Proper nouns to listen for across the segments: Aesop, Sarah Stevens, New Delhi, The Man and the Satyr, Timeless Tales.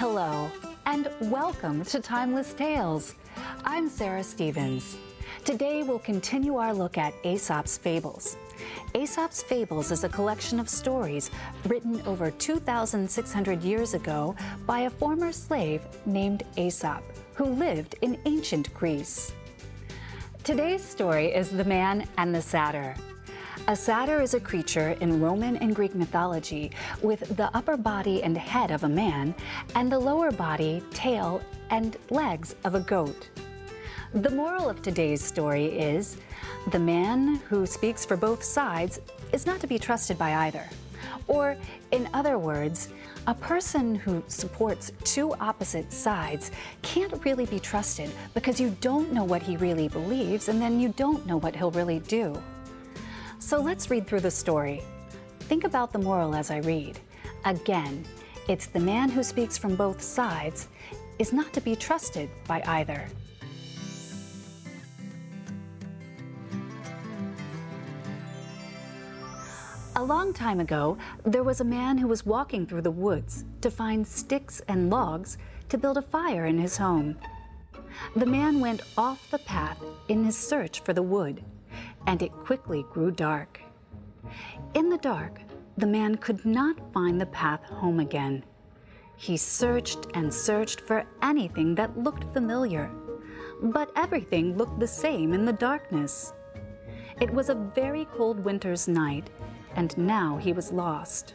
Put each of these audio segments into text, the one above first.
Hello, and welcome to Timeless Tales. I'm Sarah Stevens. Today we'll continue our look at Aesop's Fables. Aesop's Fables is a collection of stories written over 2,600 years ago by a former slave named Aesop, who lived in ancient Greece. Today's story is The Man and the Satyr. A satyr is a creature in Roman and Greek mythology with the upper body and head of a man and the lower body, tail, and legs of a goat. The moral of today's story is the man who speaks for both sides is not to be trusted by either. Or, in other words, a person who supports two opposite sides can't really be trusted because you don't know what he really believes and then you don't know what he'll really do. So let's read through the story. Think about the moral as I read. Again, it's the man who speaks from both sides is not to be trusted by either. A long time ago, there was a man who was walking through the woods to find sticks and logs to build a fire in his home. The man went off the path in his search for the wood, and it quickly grew dark. In the dark, the man could not find the path home again. He searched and searched for anything that looked familiar, but everything looked the same in the darkness. It was a very cold winter's night, and now he was lost.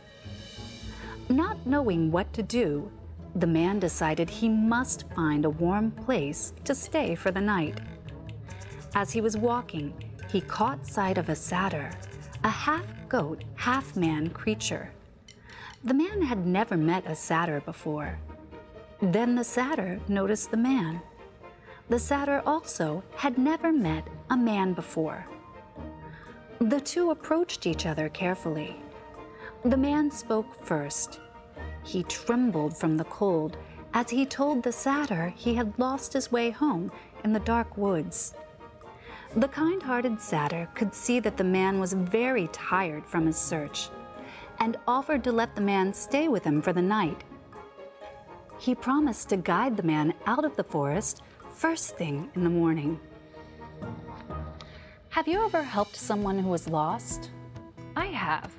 Not knowing what to do, the man decided he must find a warm place to stay for the night. As he was walking, he caught sight of a satyr, a half-goat, half-man creature. The man had never met a satyr before. Then the satyr noticed the man. The satyr also had never met a man before. The two approached each other carefully. The man spoke first. He trembled from the cold as he told the satyr he had lost his way home in the dark woods. The kind-hearted satyr could see that the man was very tired from his search and offered to let the man stay with him for the night. He promised to guide the man out of the forest first thing in the morning. Have you ever helped someone who was lost? I have.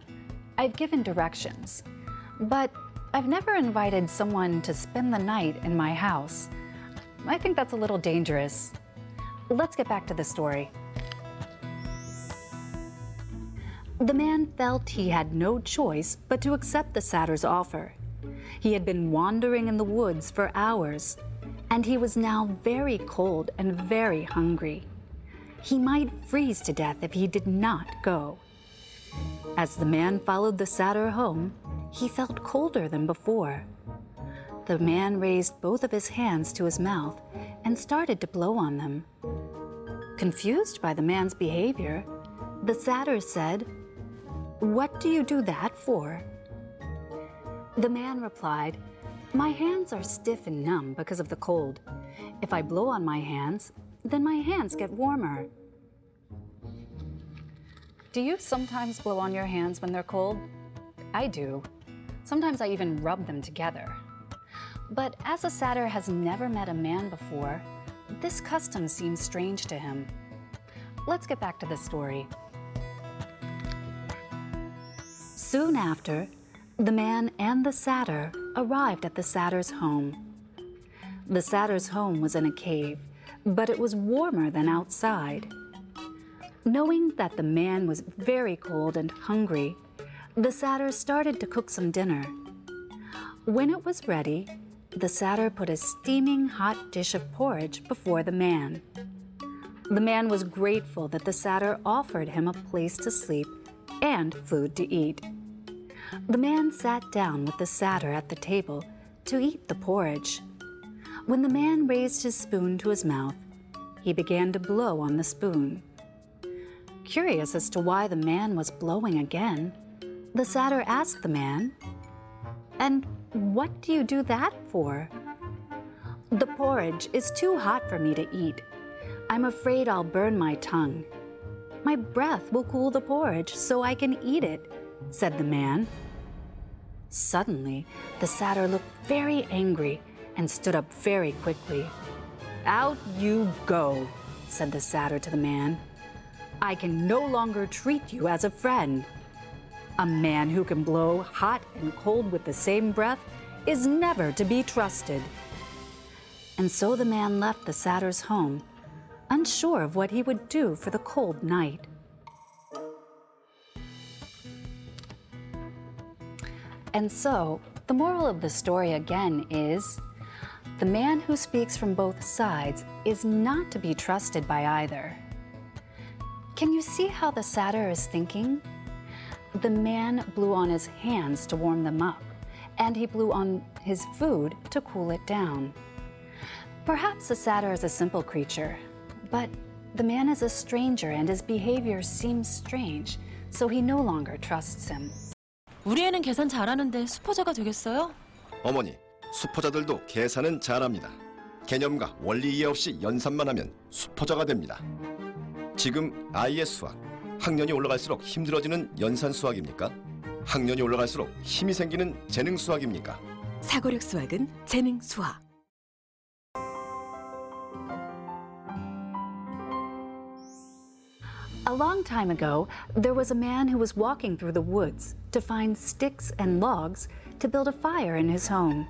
I've given directions, but I've never invited someone to spend the night in my house. I think that's a little dangerous. Let's get back to the story. The man felt he had no choice but to accept the satyr's offer. He had been wandering in the woods for hours, and he was now very cold and very hungry. He might freeze to death if he did not go. As the man followed the satyr home, he felt colder than before. The man raised both of his hands to his mouth and started to blow on them. Confused by the man's behavior, the satyr said, "What do you do that for?" The man replied, "My hands are stiff and numb because of the cold. If I blow on my hands, then my hands get warmer." Do you sometimes blow on your hands when they're cold? I do. Sometimes I even rub them together. But as a satyr has never met a man before, this custom seems strange to him. Let's get back to the story. Soon after, the man and the satyr arrived at the satyr's home. The satyr's home was in a cave, but it was warmer than outside. Knowing that the man was very cold and hungry, the satyr started to cook some dinner. When it was ready, the satyr put a steaming hot dish of porridge before the man. The man was grateful that the satyr offered him a place to sleep and food to eat. The man sat down with the satyr at the table to eat the porridge. When the man raised his spoon to his mouth, he began to blow on the spoon. Curious as to why the man was blowing again, the satyr asked the man, "And what do you do that for?" "The porridge is too hot for me to eat. I'm afraid I'll burn my tongue. My breath will cool the porridge so I can eat it," said the man. Suddenly, the satyr looked very angry and stood up very quickly. "Out you go," said the satyr to the man. "I can no longer treat you as a friend. A man who can blow hot and cold with the same breath is never to be trusted." And so the man left the satyr's home, unsure of what he would do for the cold night. And so, the moral of the story again is, the man who speaks from both sides is not to be trusted by either. Can you see how the satyr is thinking? The man blew on his hands to warm them up, and he blew on his food to cool it down. Perhaps the satyr is a simple creature, but the man is a stranger and his behavior seems strange, so he no longer trusts him. 우리 애는 계산 잘하는데 수포자가 되겠어요? 어머니, 수포자들도 계산은 잘합니다. 개념과 원리 이해 없이 연산만 하면 수포자가 됩니다. 지금 아이의 수학, 학년이 올라갈수록 힘들어지는 연산 수학입니까? 학년이 올라갈수록 힘이 생기는 재능 수학입니까? 사고력 수학은 재능 수학. A long time ago, there was a man who was walking through the woods to find sticks and logs to build a fire in his home.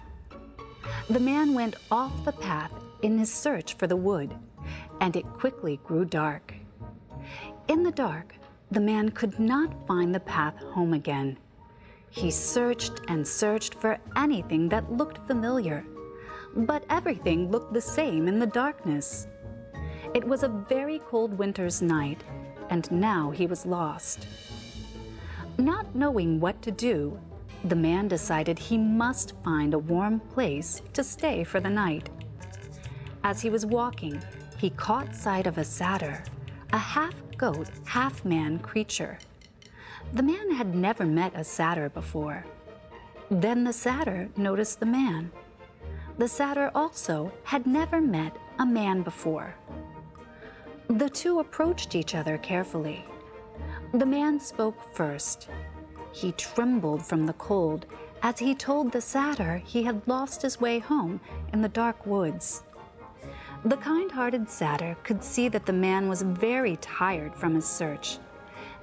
The man went off the path in his search for the wood, and it quickly grew dark. In the dark, the man could not find the path home again. He searched and searched for anything that looked familiar, but everything looked the same in the darkness. It was a very cold winter's night, and now he was lost. Not knowing what to do, the man decided he must find a warm place to stay for the night. As he was walking, he caught sight of a satyr, a half-goat, half-man creature. The man had never met a satyr before. Then the satyr noticed the man. The satyr also had never met a man before. The two approached each other carefully. The man spoke first. He trembled from the cold as he told the satyr he had lost his way home in the dark woods. The kind-hearted satyr could see that the man was very tired from his search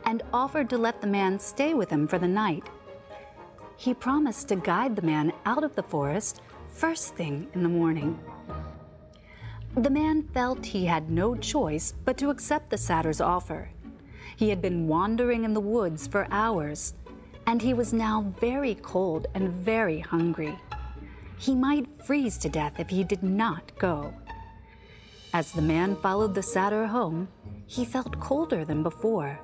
and offered to let the man stay with him for the night. He promised to guide the man out of the forest first thing in the morning. The man felt he had no choice but to accept the satyr's offer. He had been wandering in the woods for hours, and he was now very cold and very hungry. He might freeze to death if he did not go. As the man followed the satyr home, he felt colder than before.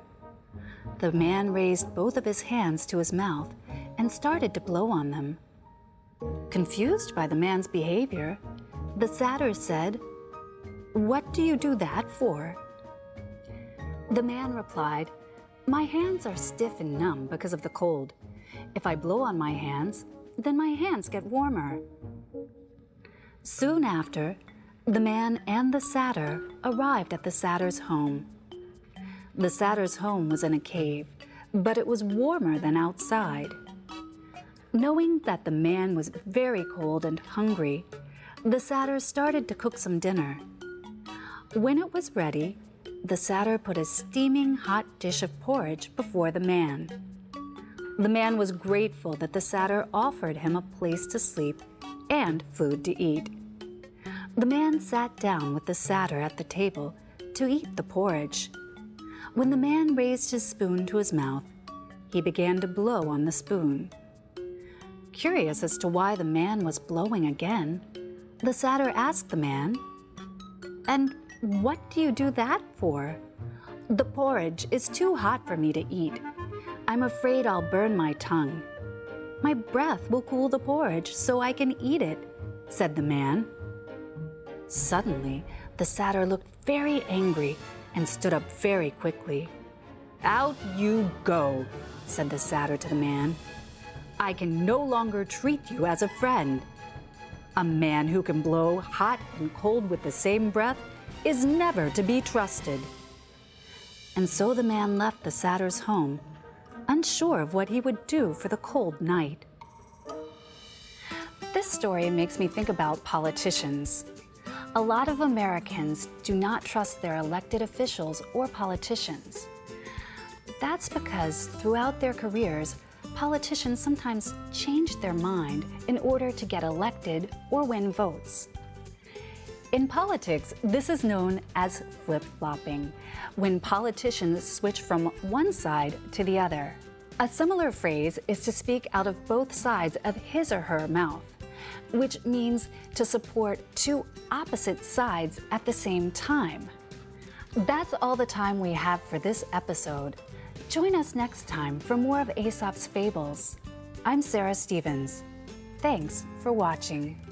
The man raised both of his hands to his mouth and started to blow on them. Confused by the man's behavior, the satyr said, "What do you do that for?" The man replied, "My hands are stiff and numb because of the cold. If I blow on my hands, then my hands get warmer." Soon after, the man and the satyr arrived at the satyr's home. The satyr's home was in a cave, but it was warmer than outside. Knowing that the man was very cold and hungry, the satyr started to cook some dinner. When it was ready, the satyr put a steaming hot dish of porridge before the man. The man was grateful that the satyr offered him a place to sleep and food to eat. The man sat down with the satyr at the table to eat the porridge. When the man raised his spoon to his mouth, he began to blow on the spoon. Curious as to why the man was blowing again, the satyr asked the man, "And what do you do that for? The porridge is too hot for me to eat. I'm afraid I'll burn my tongue. My breath will cool the porridge so I can eat it," said the man. Suddenly, the satyr looked very angry and stood up very quickly. "Out you go," said the satyr to the man. "I can no longer treat you as a friend. A man who can blow hot and cold with the same breath is never to be trusted." And so the man left the satyr's home, unsure of what he would do for the cold night. story makes me think about politicians. A lot of Americans do not trust their elected officials or politicians. That's because throughout their careers, politicians sometimes change their mind in order to get elected or win votes. In politics, this is known as flip-flopping, when politicians switch from one side to the other. A similar phrase is to speak out of both sides of his or her mouth, which means to support two opposite sides at the same time. That's all the time we have for this episode. Join us next time for more of Aesop's fables. I'm Sarah Stevens. Thanks for watching.